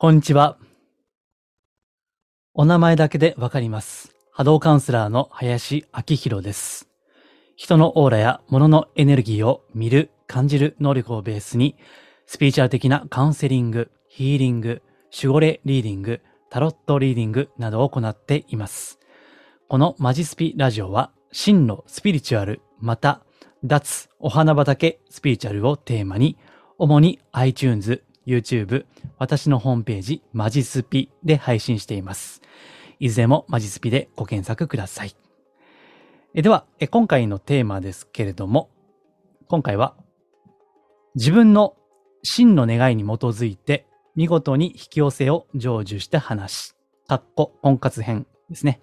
こんにちは。お名前だけでわかります。波動カウンセラーの林明宏です。人のオーラや物のエネルギーを見る、感じる能力をベースに、スピーチュアル的なカウンセリング、ヒーリング、守護霊リーディング、タロットリーディングなどを行っています。このマジスピラジオは、真のスピリチュアル、また、脱お花畑スピリチュアルをテーマに、主に iTunes、YouTube、私のホームページ、マジスピで配信しています。いずれもマジスピでご検索ください。では、今回のテーマですけれども、今回は、自分の真の願いに基づいて、見事に引き寄せを成就した話、婚活編ですね。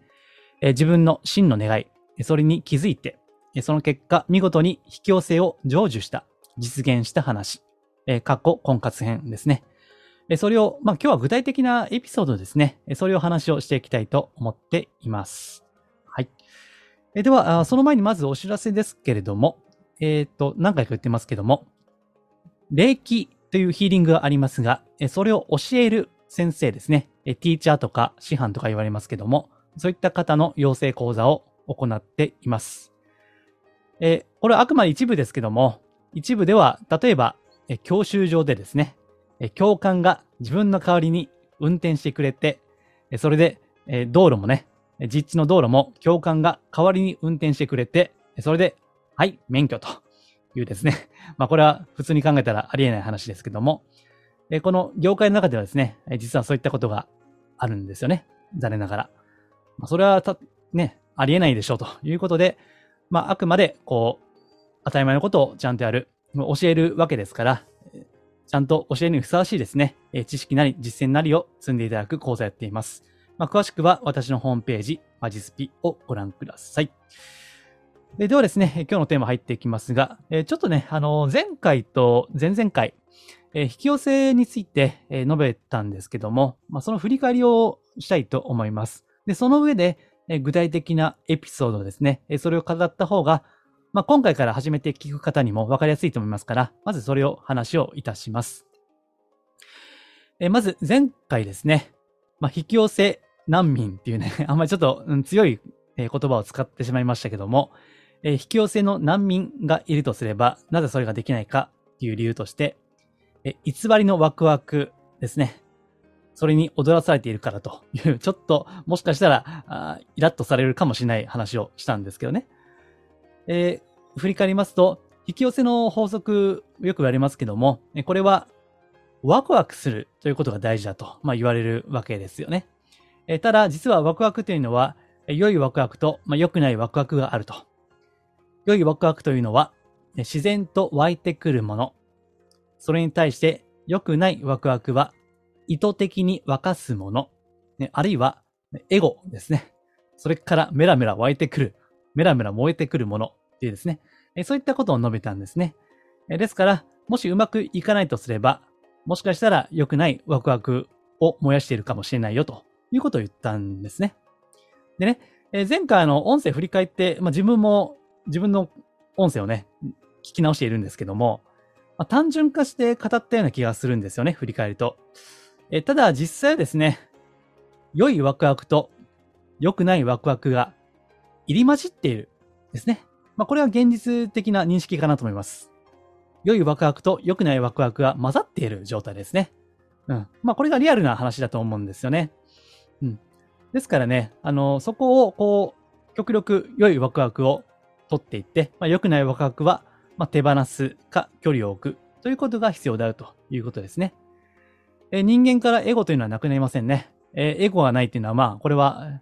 自分の真の願い、それに気づいて、その結果、見事に引き寄せを成就した、実現した話、婚活編ですね。それを、今日は具体的なエピソードですね。それを話をしていきたいと思っています。はい。では、その前にまずお知らせですけれども、何回か言ってますけども、霊気というヒーリングがありますが、それを教える先生ですね。ティーチャーとか師範とか言われますけども、そういった方の養成講座を行っています。これはあくまで一部ですけども、一部では、例えば、教習所でですね、教官が自分の代わりに運転してくれて、それで道路もね、実地の道路も教官が代わりに運転してくれて、それで、はい、免許というですね。これは普通に考えたらありえない話ですけども、この業界の中ではですね、実はそういったことがあるんですよね。残念ながら。それはありえないでしょうということで、あくまでこう、当たり前のことをちゃんとやる、教えるわけですから、ちゃんと教えにふさわしいですね、知識なり実践なりを積んでいただく講座をやっています。詳しくは私のホームページ、マジスピをご覧ください。ではですね、今日のテーマ入っていきますが、ちょっとね、前回と前々回、引き寄せについて述べたんですけども、その振り返りをしたいと思います。で、その上で、具体的なエピソードですね、それを語った方が、今回から始めて聞く方にも分かりやすいと思いますから、まずそれを話をいたします。まず前回ですね、引き寄せ難民っていうね、あんまりちょっと強い言葉を使ってしまいましたけども、引き寄せの難民がいるとすれば、なぜそれができないかっていう理由として、偽りのワクワクですね。それに踊らされているからという、ちょっともしかしたらイラッとされるかもしれない話をしたんですけどね。振り返りますと、引き寄せの法則、よく言われますけども、これは、ワクワクするということが大事だと、言われるわけですよね。ただ、実はワクワクというのは、良いワクワクと、良くないワクワクがあると。良いワクワクというのは、自然と湧いてくるもの。それに対して、良くないワクワクは、意図的に沸かすもの。あるいは、エゴですね。それから、メラメラ湧いてくる。メラメラ燃えてくるものっていうですね。そういったことを述べたんですね。ですから、もしうまくいかないとすれば、もしかしたら良くないワクワクを燃やしているかもしれないよということを言ったんですね。でね、前回の音声振り返って、自分の音声をね、聞き直しているんですけども、単純化して語ったような気がするんですよね、振り返ると。ただ実際はですね、良いワクワクと良くないワクワクが入り混じっているですね。これは現実的な認識かなと思います。良いワクワクと良くないワクワクが混ざっている状態ですね。これがリアルな話だと思うんですよね。ですからね、そこをこう、極力良いワクワクを取っていって、良くないワクワクは、手放すか距離を置くということが必要であるということですね。人間からエゴというのはなくなりませんね。エゴがないというのはこれは、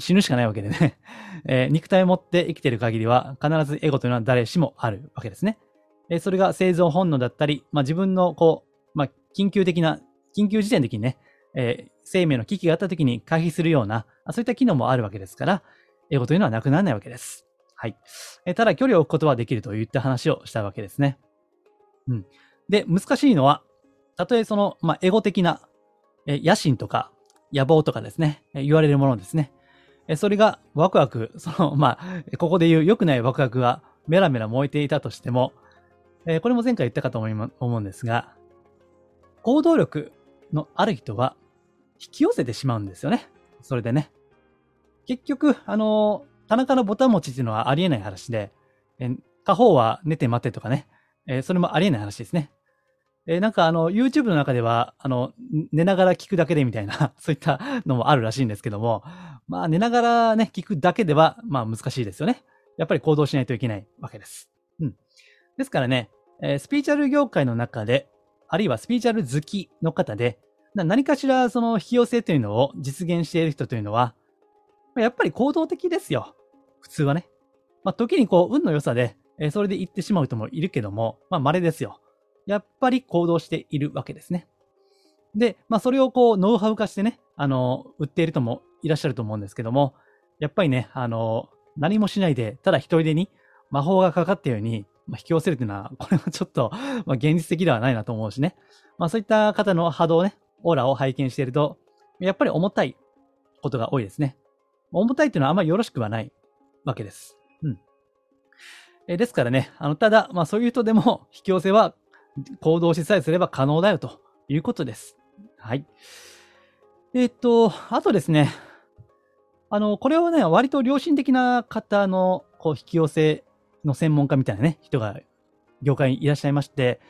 死ぬしかないわけでね、肉体を持って生きている限りは必ずエゴというのは誰しもあるわけですね。それが生存本能だったり、自分のこう、緊急時点的にね、生命の危機があった時に回避するような、そういった機能もあるわけですから、エゴというのはなくならないわけです。はい。ただ距離を置くことはできるといった話をしたわけですね。で、難しいのは、たとえその、エゴ的な、野心とか野望とかですね、言われるものですね。それがワクワク、ここで言う良くないワクワクがメラメラ燃えていたとしても、これも前回言ったかと思うんですが、行動力のある人は引き寄せてしまうんですよね。それでね、結局田中のボタン持ちっていうのはありえない話で、他方は寝て待てとかね、それもありえない話ですね。なんかYouTube の中では寝ながら聞くだけでみたいなそういったのもあるらしいんですけども、まあ寝ながらね聞くだけではまあ難しいですよね。やっぱり行動しないといけないわけです。うん。ですからね、スピリチュアル業界の中で、あるいはスピリチュアル好きの方で、何かしらその引き寄せというのを実現している人というのは、やっぱり行動的ですよ。普通はね。まあ時に運の良さで、それで行ってしまう人もいるけども、まあ稀ですよ。やっぱり行動しているわけですね。で、まあそれをノウハウ化してね、売っている人もいらっしゃると思うんですけども、やっぱりね、何もしないで、ただ一人でに魔法がかかったように引き寄せるというのは、これはちょっと現実的ではないなと思うしね。まあそういった方の波動ね、オーラを拝見していると、やっぱり重たいことが多いですね。重たいというのはあんまりよろしくはないわけです。うん。ですからね、ただ、まあそういう人でも引き寄せは行動しさえすれば可能だよということです。はい。あとですね、これはね、割と良心的な方の、引き寄せの専門家みたいなね、人が、業界にいらっしゃいまして、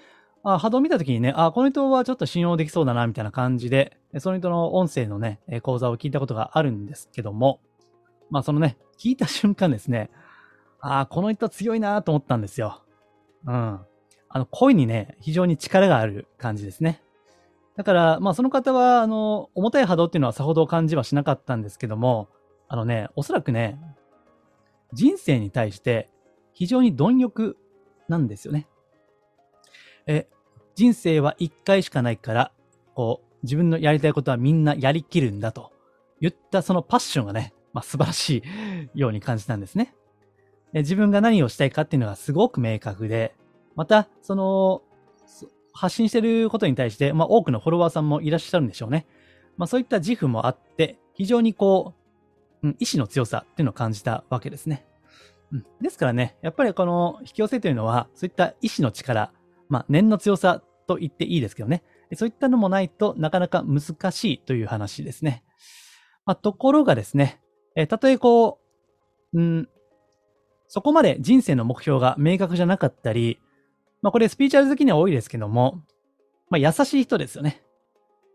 波動を見たときにね、この人はちょっと信用できそうだな、みたいな感じで、その人の音声のね、講座を聞いたことがあるんですけども、まあ、そのね、聞いた瞬間ですね、この人強いなと思ったんですよ。うん。声にね、非常に力がある感じですね。だから、まあ、その方は、重たい波動っていうのはさほど感じはしなかったんですけども、おそらくね、人生に対して非常に貪欲なんですよね。人生は一回しかないから、自分のやりたいことはみんなやりきるんだと言ったそのパッションがね、まあ、素晴らしいように感じたんですね。自分が何をしたいかっていうのがすごく明確で、また、発信してることに対して、まあ、多くのフォロワーさんもいらっしゃるんでしょうね。まあ、そういった自負もあって、非常に意志の強さっていうのを感じたわけですね。うん、ですからね、やっぱりこの引き寄せというのは、そういった意志の力、まあ念の強さと言っていいですけどね、そういったのもないとなかなか難しいという話ですね。まあ、ところがですね、たとえそこまで人生の目標が明確じゃなかったり、まあこれスピリチュアル好きには多いですけども、まあ優しい人ですよね。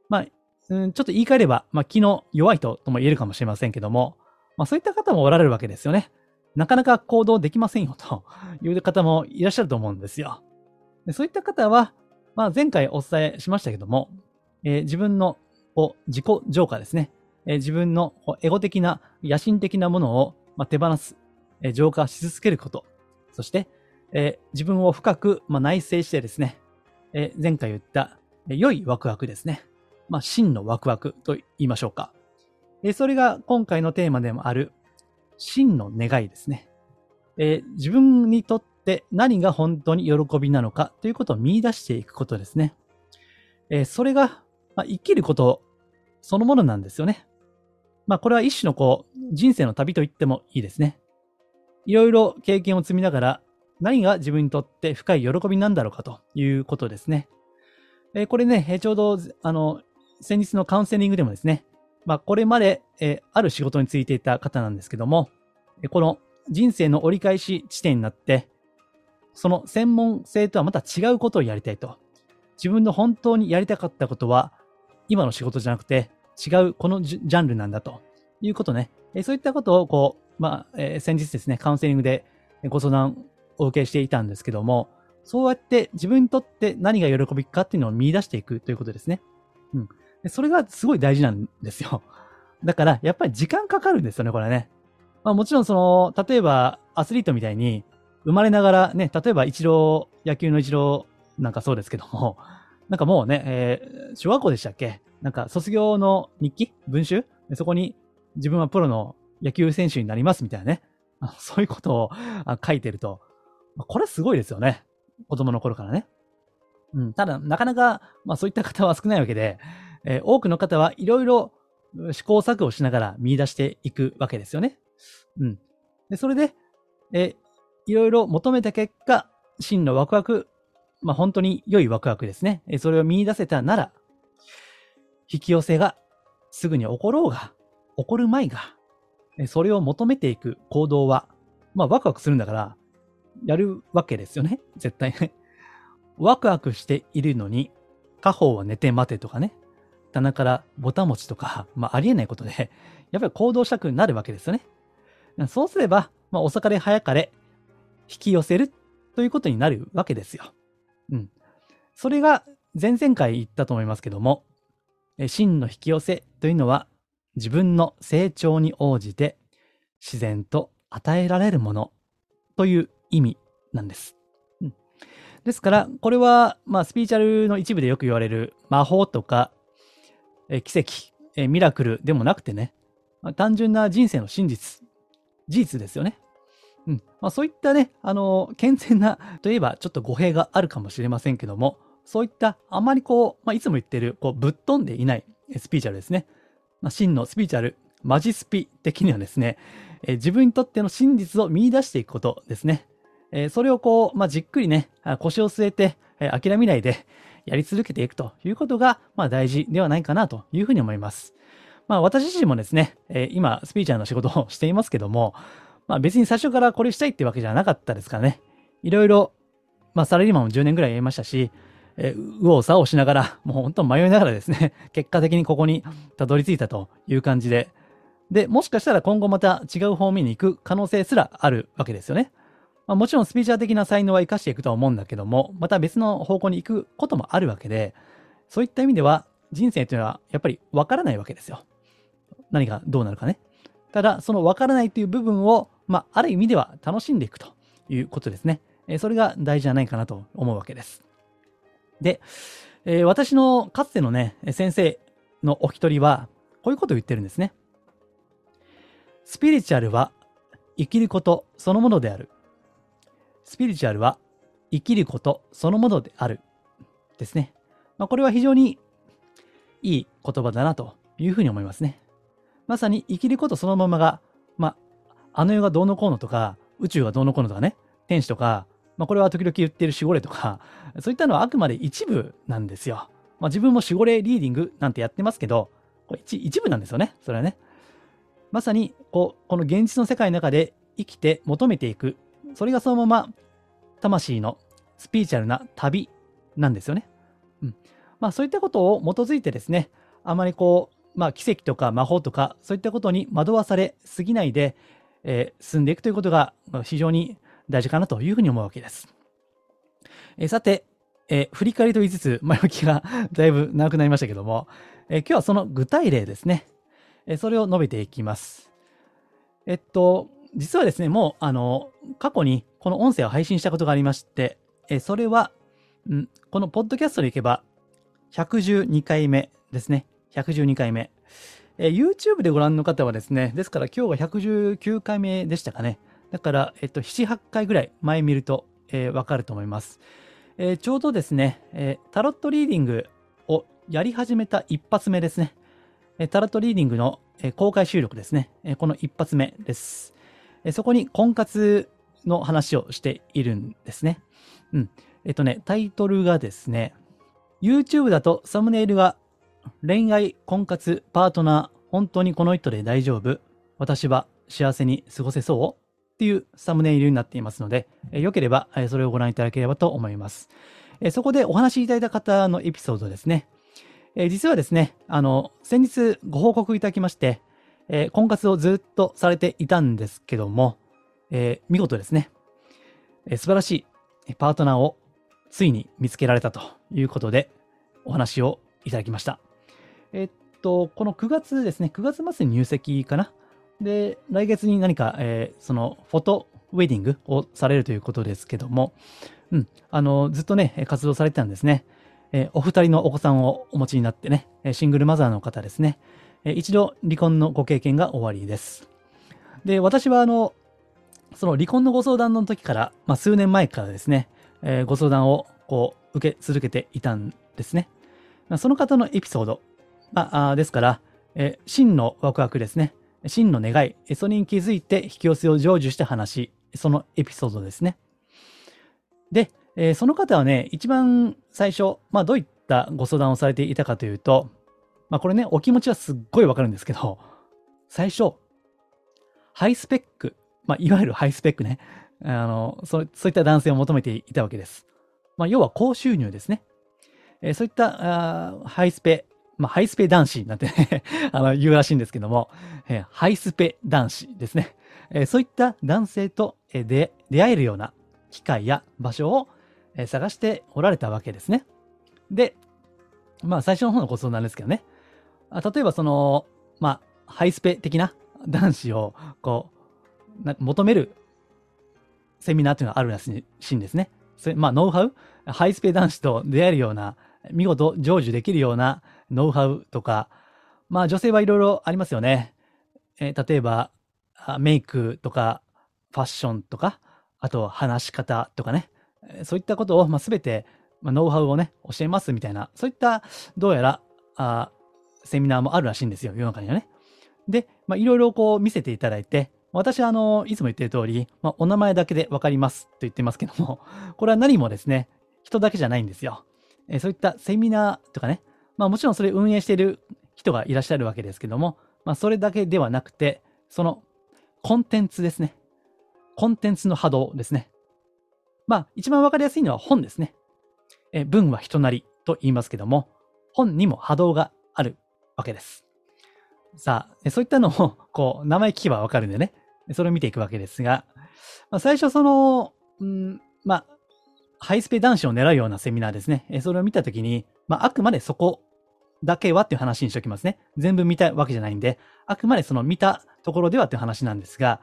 まあちょっと言い換えれば、まあ、気の弱い人とも言えるかもしれませんけども、まあ、そういった方もおられるわけですよね。なかなか行動できませんよという方もいらっしゃると思うんですよ。でそういった方は、まあ、前回お伝えしましたけども、自分の自己浄化ですね。自分のエゴ的な野心的なものを、まあ、手放す、浄化し続けること。そして、自分を深く、まあ、内省してですね、前回言った良いワクワクですね。まあ、真のワクワクと言いましょうか。それが今回のテーマでもある真の願いですね。自分にとって何が本当に喜びなのかということを見出していくことですね。それが、まあ、生きることそのものなんですよね。まあ、これは一種の人生の旅と言ってもいいですね。いろいろ経験を積みながら何が自分にとって深い喜びなんだろうかということですね。これね、ちょうど先日のカウンセリングでもですね、まあ、これまで、ある仕事に就いていた方なんですけども、この人生の折り返し地点になって、その専門性とはまた違うことをやりたいと。自分の本当にやりたかったことは、今の仕事じゃなくて、違うこのジャンルなんだということね。そういったことをまあ、先日ですね、カウンセリングでご相談をお受けしていたんですけども、そうやって自分にとって何が喜びかっていうのを見出していくということですね。うん。それがすごい大事なんですよ。だから、やっぱり時間かかるんですよね、これね。まあもちろん例えばアスリートみたいに、生まれながらね、例えば野球のイチローなんかそうですけども、なんかもうね、小学校でしたっけ？なんか卒業の日記？文集？そこに自分はプロの野球選手になりますみたいなね。そういうことを書いてると、これすごいですよね。子供の頃からね。うん、ただ、なかなか、まあそういった方は少ないわけで、多くの方はいろいろ試行錯誤しながら見出していくわけですよね。うん。でそれで、いろいろ求めた結果、真のワクワク、まあ本当に良いワクワクですね。それを見出せたなら、引き寄せがすぐに起ころうが、起こるまいが、それを求めていく行動は、まあワクワクするんだから、やるわけですよね。絶対ね。ワクワクしているのに、家宝を寝て待てとかね、棚からぼた餅とか、まあありえないことで、やっぱり行動したくなるわけですよね。そうすれば、まあ遅かれ早かれ、引き寄せるということになるわけですよ。うん。それが前々回言ったと思いますけども、真の引き寄せというのは、自分の成長に応じて自然と与えられるものという意味なんです。うん、ですから、これは、まあ、スピーチャルの一部でよく言われる魔法とか、奇跡、ミラクルでもなくてね、まあ、単純な人生の真実、事実ですよね。うん。まあ、そういったね、健全な、といえばちょっと語弊があるかもしれませんけども、そういったあまりこう、まあ、いつも言ってるこうぶっ飛んでいないスピーチャルですね。まあ、真のスピーチャル、マジスピ的にはですね、自分にとっての真実を見出していくことですね。それをこう、まあ、じっくりね、腰を据えて、諦めないでやり続けていくということが、まあ、大事ではないかなというふうに思います。まあ、私自身もですね、今、スピーチャルの仕事をしていますけども、まあ、別に最初からこれしたいってわけじゃなかったですからね。いろいろ、まあ、サラリーマンも10年ぐらいやりましたし、右往左往しながら、もう本当迷いながらですね、結果的にここにたどり着いたという感じで、で、もしかしたら今後また違う方面に行く可能性すらあるわけですよね。まあ、もちろんスピーチャー的な才能は生かしていくとは思うんだけども、また別の方向に行くこともあるわけで、そういった意味では人生というのはやっぱりわからないわけですよ。何がどうなるかね。ただ、そのわからないという部分を、まあ、ある意味では楽しんでいくということですね。それが大事じゃないかなと思うわけです。で、私のかつてのね、先生のお一人は、こういうことを言ってるんですね。スピリチュアルは生きることそのものである。スピリチュアルは生きることそのものである。ですね。まあ、これは非常にいい言葉だなというふうに思いますね。まさに生きることそのままが、まあ、あの世がどうのこうのとか、宇宙がどうのこうのとかね、天使とか、まあ、これは時々言っている守護霊とか、そういったのはあくまで一部なんですよ。まあ、自分も守護霊リーディングなんてやってますけど、これ 一部なんですよね。それはね。まさにこの現実の世界の中で生きて求めていく。それがそのまま魂のスピリチュアルな旅なんですよね。うん。まあそういったことを基づいてですね、あまりまあ奇跡とか魔法とかそういったことに惑わされすぎないで、進んでいくということが非常に大事かなというふうに思うわけです。さて、振り返りと言いつつ前置きがだいぶ長くなりましたけども、今日はその具体例ですね。それを述べていきます。実はですね、もう過去にこの音声を配信したことがありまして、それは、このポッドキャストでいけば112回目ですね。112回目。YouTube でご覧の方はですね、ですから今日が119回目でしたかね。だから、7、8回ぐらい前見ると、わかると思います。ちょうどですね、タロットリーディングをやり始めた一発目ですね。タロットリーディングの、公開収録ですね。この一発目です。そこに婚活の話をしているんですね。うん。タイトルがですね、YouTube だとサムネイルが恋愛、婚活、パートナー、本当にこの人で大丈夫？私は幸せに過ごせそう？っていうサムネイルになっていますので、良ければそれをご覧いただければと思います。そこでお話しいただいた方のエピソードですね。実はですね、先日ご報告いただきまして、婚活をずっとされていたんですけども、見事ですね、素晴らしいパートナーをついに見つけられたということでお話をいただきました。この9月ですね、9月末に入籍かな。で、来月に何か、そのフォトウェディングをされるということですけども、うん、ずっとね、活動されてたんですね。お二人のお子さんをお持ちになってね、シングルマザーの方ですね。一度離婚のご経験が終わりです。で、私はその離婚のご相談の時から、まあ、数年前からですね、ご相談を受け続けていたんですね。まあ、その方のエピソード、まあ、ですから、真のワクワクですね。真の願い、それに気づいて引き寄せを成就した話、そのエピソードですね。で、その方はね、一番最初、まあ、どういったご相談をされていたかというと、まあこれね、お気持ちはすっごいわかるんですけど、最初、ハイスペック、まあいわゆるハイスペックね、そういった男性を求めていたわけです。まあ要は高収入ですね。そういったハイスペ男子なんてね言うらしいんですけども、ハイスペ男子ですね。そういった男性と出会えるような機会や場所を探しておられたわけですね。で、まあ最初の方のご相談ですけどね。例えばその、まあハイスペ的な男子をこう求めるセミナーというのがあるらしいんですね。それまあノウハウ、ハイスペ男子と出会えるような、見事成就できるようなノウハウとか、まあ女性はいろいろありますよね。例えばメイクとかファッションとか、あと話し方とかね、そういったことを、まあ、全て、まあ、ノウハウをね教えますみたいな、そういったどうやらセミナーもあるらしいんですよ、世の中にはね。で、まあ、いろいろこう見せていただいて、私はいつも言ってる通り、まあ、お名前だけで分かりますと言ってますけども、これは何もですね、人だけじゃないんですよ。そういったセミナーとかね、まあもちろんそれ運営している人がいらっしゃるわけですけども、まあそれだけではなくて、そのコンテンツですね。コンテンツの波動ですね。まあ一番わかりやすいのは本ですね。文は人なりと言いますけども、本にも波動があるわけです。さあ、そういったのをこう名前聞けばわかるんでね。それを見ていくわけですが、まあ、最初まあ、ハイスペ男子を狙うようなセミナーですね。それを見たときに、まあ、あくまでそこだけはっていう話にしておきますね。全部見たわけじゃないんで、あくまでその見たところではっていう話なんですが、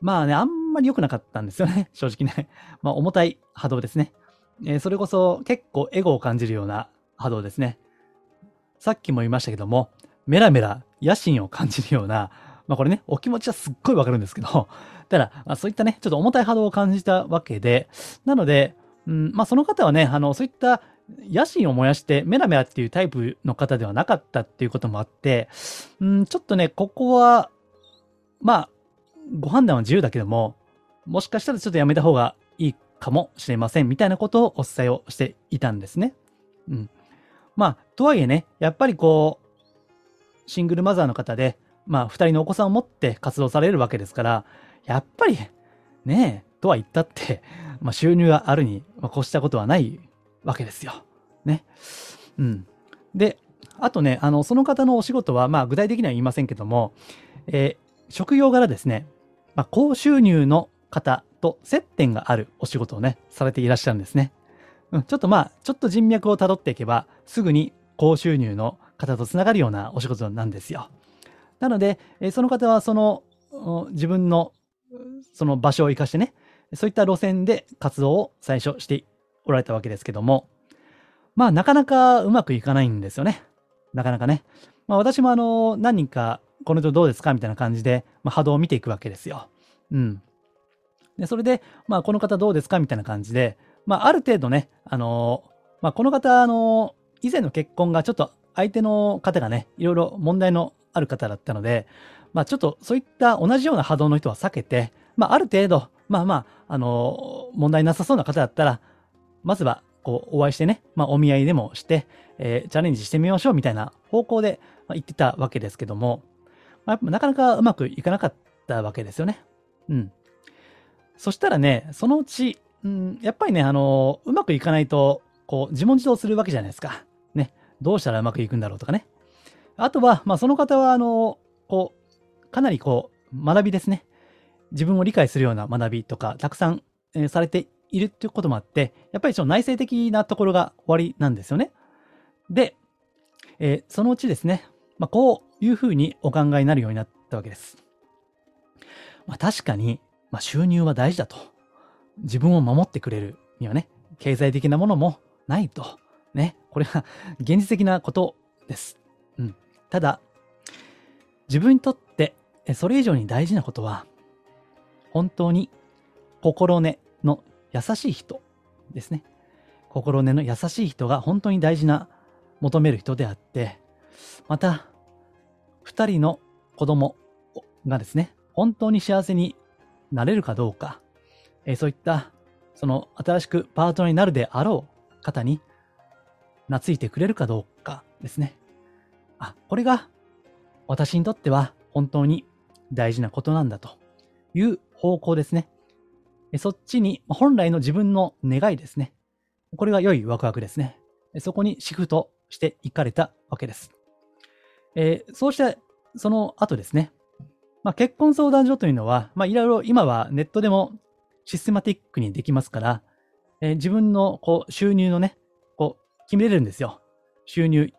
まあね、あんまり良くなかったんですよね。正直ね。まあ、重たい波動ですね。それこそ結構エゴを感じるような波動ですね。さっきも言いましたけども、メラメラ野心を感じるような、まあこれね、お気持ちはすっごいわかるんですけど、ただ、まあ、そういったね、ちょっと重たい波動を感じたわけで、なので、まあその方はね、そういった野心を燃やしてメラメラっていうタイプの方ではなかったっていうこともあって、ちょっとね、ここは、まあ、ご判断は自由だけども、もしかしたらちょっとやめた方がいいかもしれません、みたいなことをお伝えをしていたんですね。まあ、とはいえね、やっぱりこう、シングルマザーの方で、まあ、2人のお子さんを持って活動されるわけですから、やっぱり、ねえ、とは言ったって、まあ、収入があるに越したことはないわけですよ。ね。で、あとね、その方のお仕事は、まあ、具体的には言いませんけども、職業柄ですね、まあ、高収入の方と接点があるお仕事をね、されていらっしゃるんですね。ちょっと人脈をたどっていけば、すぐに高収入の方とつながるようなお仕事なんですよ。なので、その方はその自分のその場所を生かしてね、そういった路線で活動を最初しておられたわけですけども、まあなかなかうまくいかないんですよね。なかなかね。まあ私も何人かこの人どうですかみたいな感じで、まあ、波動を見ていくわけですよ。で、それで、まあこの方どうですかみたいな感じで、まあある程度ね、まあこの方、以前の結婚がちょっと相手の方がね、いろいろ問題のある方だったので、まあちょっとそういった同じような波動の人は避けて、まあある程度、問題なさそうな方だったら、まずはこうお会いしてね、まあお見合いでもして、チャレンジしてみましょうみたいな方向で言ってたわけですけども、まあ、やっぱなかなかうまくいかなかったわけですよね。そしたらね、そのうち、やっぱりね、うまくいかないと、こう自問自答するわけじゃないですか。ね、どうしたらうまくいくんだろうとかね。あとは、まあ、その方は、こう、かなりこう、学びですね。自分を理解するような学びとか、たくさん、されているということもあって、やっぱりその内省的なところがおありなんですよね。で、そのうちですね、まあ、こういうふうにお考えになるようになったわけです。まあ、確かに、まあ、収入は大事だと。自分を守ってくれるにはね、経済的なものもないと。ね、これが現実的なことです。ただ、自分にとってそれ以上に大事なことは、本当に心根の優しい人ですね。心根の優しい人が本当に大事な、求める人であって、また、2人の子供がですね、本当に幸せになれるかどうか、そういった、その新しくパートナーになるであろう方に懐いてくれるかどうかですね。あ、これが私にとっては本当に大事なことなんだという方向ですね。そっちに本来の自分の願いですね。これが良いワクワクですね。そこにシフトしていかれたわけです。そうしたその後ですね、結婚相談所というのは、いろいろ今はネットでもシステマティックにできますから、自分のこう収入のね、こう決めれるんですよ。収入、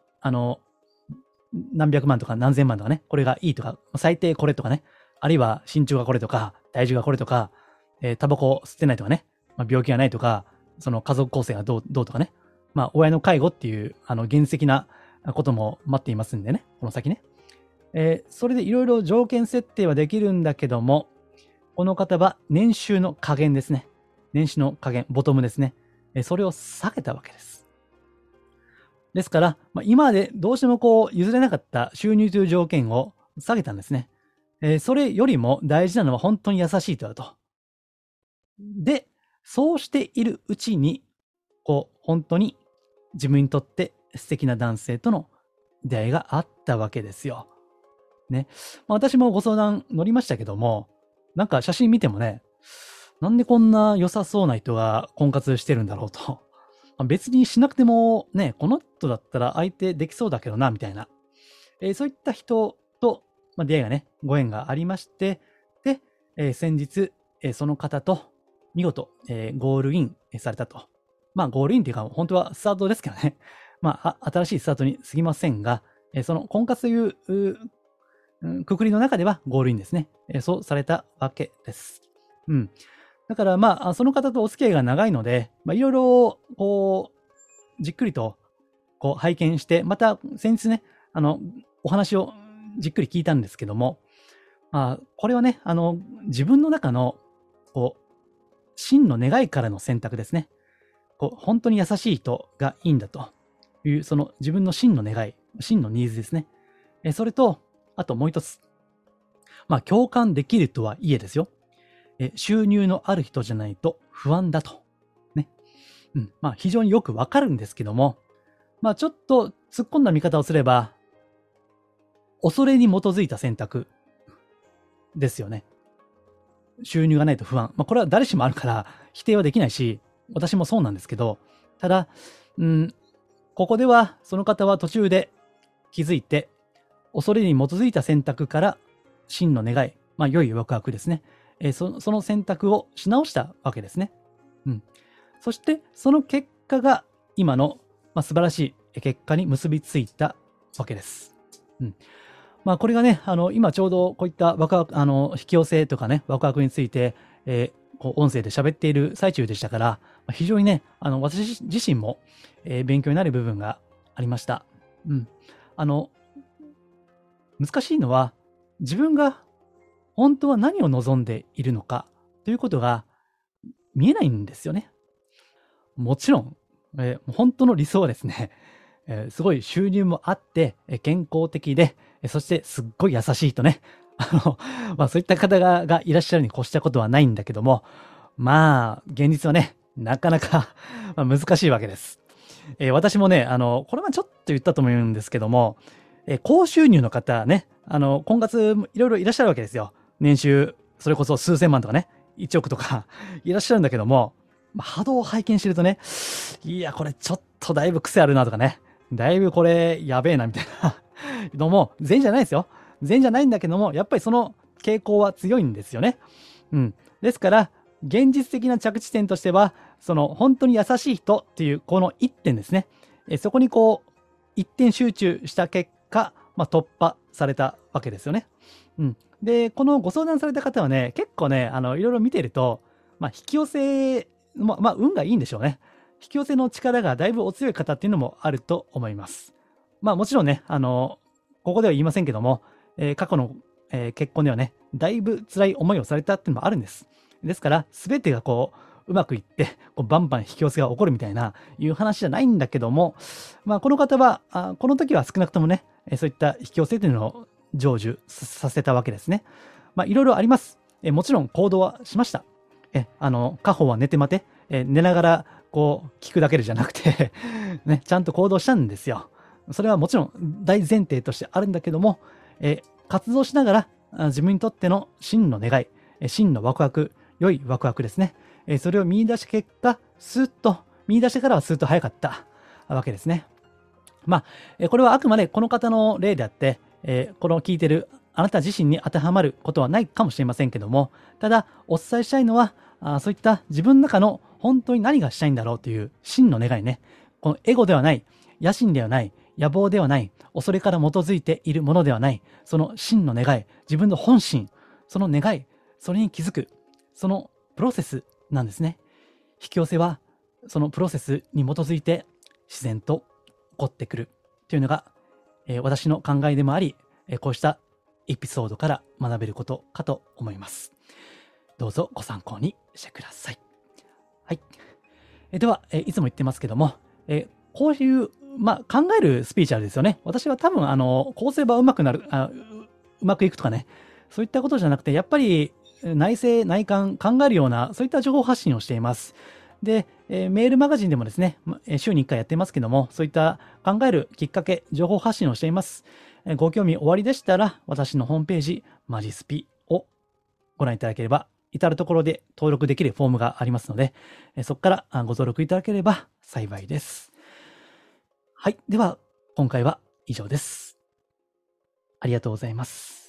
何百万とか何千万とかね、これがいいとか、最低これとかね、あるいは身長がこれとか、体重がこれとか、タバコを吸ってないとかね、病気がないとか、その家族構成がどうとかね、親の介護っていう、原始的なことも待っていますんでね、この先ね。それでいろいろ条件設定はできるんだけども、この方は年収の下限ですね。年収の下限、ボトムですね。それを下げたわけです。ですから、今までどうしてもこう譲れなかった収入という条件を下げたんですね。それよりも大事なのは本当に優しいとだと。で、そうしているうちに、こう、本当に自分にとって素敵な男性との出会いがあったわけですよ。ね。私もご相談乗りましたけども、なんか写真見てもね、なんでこんな良さそうな人が婚活してるんだろうと。別にしなくてもね、この人だったら相手できそうだけどな、みたいな。そういった人と、出会いがね、ご縁がありまして、で、先日、その方と見事、ゴールインされたと。ゴールインっていうか、本当はスタートですけどね。新しいスタートに過ぎませんが、その婚活というくくりの中ではゴールインですね。そうされたわけです。うん。だからその方とお付き合いが長いので、いろいろこうじっくりとこう拝見して、また先日ね、お話をじっくり聞いたんですけども、これはね、自分の中のこう真の願いからの選択ですね。こう本当に優しい人がいいんだというその自分の真の願い、真のニーズですね。それとあともう一つ、共感できるとはいえですよ。収入のある人じゃないと不安だとね。うん、非常によくわかるんですけども、ちょっと突っ込んだ見方をすれば、恐れに基づいた選択ですよね。収入がないと不安。これは誰しもあるから否定はできないし、私もそうなんですけど、ただ、ここではその方は途中で気づいて、恐れに基づいた選択から真の願い、良いワクワクですね。その選択をし直したわけですね。うん。そしてその結果が今の、素晴らしい結果に結びついたわけです。うん。これがね、今ちょうどこういったワクワク、引き寄せとかね、ワクワクについて、こう音声で喋っている最中でしたから、非常にね、私自身も、勉強になる部分がありました。うん。難しいのは、自分が本当は何を望んでいるのかということが見えないんですよね。もちろん、本当の理想はですね、すごい収入もあって、健康的で、そしてすっごい優しいとね、そういった方がいらっしゃるに越したことはないんだけども、現実はね、なかなか難しいわけです。私もね、これはちょっと言ったと思うんですけども、高収入の方ね、婚活いろいろいらっしゃるわけですよ。年収、それこそ数千万とかね、1億とかいらっしゃるんだけども、波動を拝見してるとね、いや、これちょっとだいぶ癖あるなとかね、だいぶこれやべえなみたいなのも、全員じゃないですよ。全員じゃないんだけども、やっぱりその傾向は強いんですよね。うん。ですから、現実的な着地点としては、その本当に優しい人っていうこの一点ですね。そこにこう、一点集中した結果、突破されたわけですよね。うん。で、このご相談された方はね、結構ね、いろいろ見てると、引き寄せ、運がいいんでしょうね。引き寄せの力がだいぶお強い方っていうのもあると思います。もちろんね、ここでは言いませんけども、過去の、結婚ではね、だいぶ辛い思いをされたっていうのもあるんです。ですから、すべてがこう、うまくいって、こうバンバン引き寄せが起こるみたいな、いう話じゃないんだけども、この方は、この時は少なくともね、そういった引き寄せというのを成就させたわけですね。いろいろあります。もちろん行動はしました。家宝は寝て待て、寝ながらこう聞くだけじゃなくて、ね、ちゃんと行動したんですよ。それはもちろん大前提としてあるんだけども、活動しながら自分にとっての真の願い、真のワクワク、良いワクワクですね、それを見出した結果、スッと見出してからはスッと早かったわけですね。まあこれはあくまでこの方の例であって、これを聞いてるあなた自身に当てはまることはないかもしれませんけども、ただお伝えしたいのは、そういった自分の中の本当に何がしたいんだろうという真の願いね。このエゴではない、野心ではない、野望ではない、恐れから基づいているものではない、その真の願い、自分の本心、その願い、それに気づく、そのプロセスなんですね。引き寄せはそのプロセスに基づいて自然と起こってくるというのが、私の考えでもあり、こうしたエピソードから学べることかと思います。どうぞご参考にしてください。はい。では、いつも言ってますけども、こういう、考えるスピーチあるですよね。私は多分、構成はうまくなる、うまくいくとかね、そういったことじゃなくて、やっぱり内政、内観、考えるような、そういった情報発信をしています。で、メールマガジンでもですね、週に1回やってますけども、そういった考えるきっかけ、情報発信をしています。ご興味おありでしたら、私のホームページ、マジスピをご覧いただければ、至るところで登録できるフォームがありますので、そこからご登録いただければ幸いです。はい。では、今回は以上です。ありがとうございます。